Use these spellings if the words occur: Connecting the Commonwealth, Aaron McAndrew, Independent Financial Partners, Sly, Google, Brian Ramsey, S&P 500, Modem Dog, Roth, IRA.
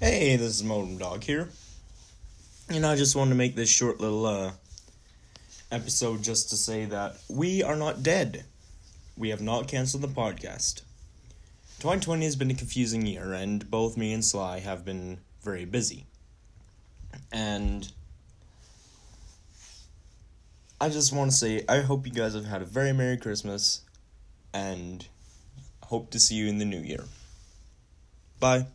Hey, this is Modem Dog here, and I just wanted to make this short little episode just to say that we are not dead. We have not canceled the podcast. 2020 has been a confusing year, and both me and Sly have been very busy. And I just want to say, I hope you guys have had a very Merry Christmas, and hope to see you in the new year. Bye.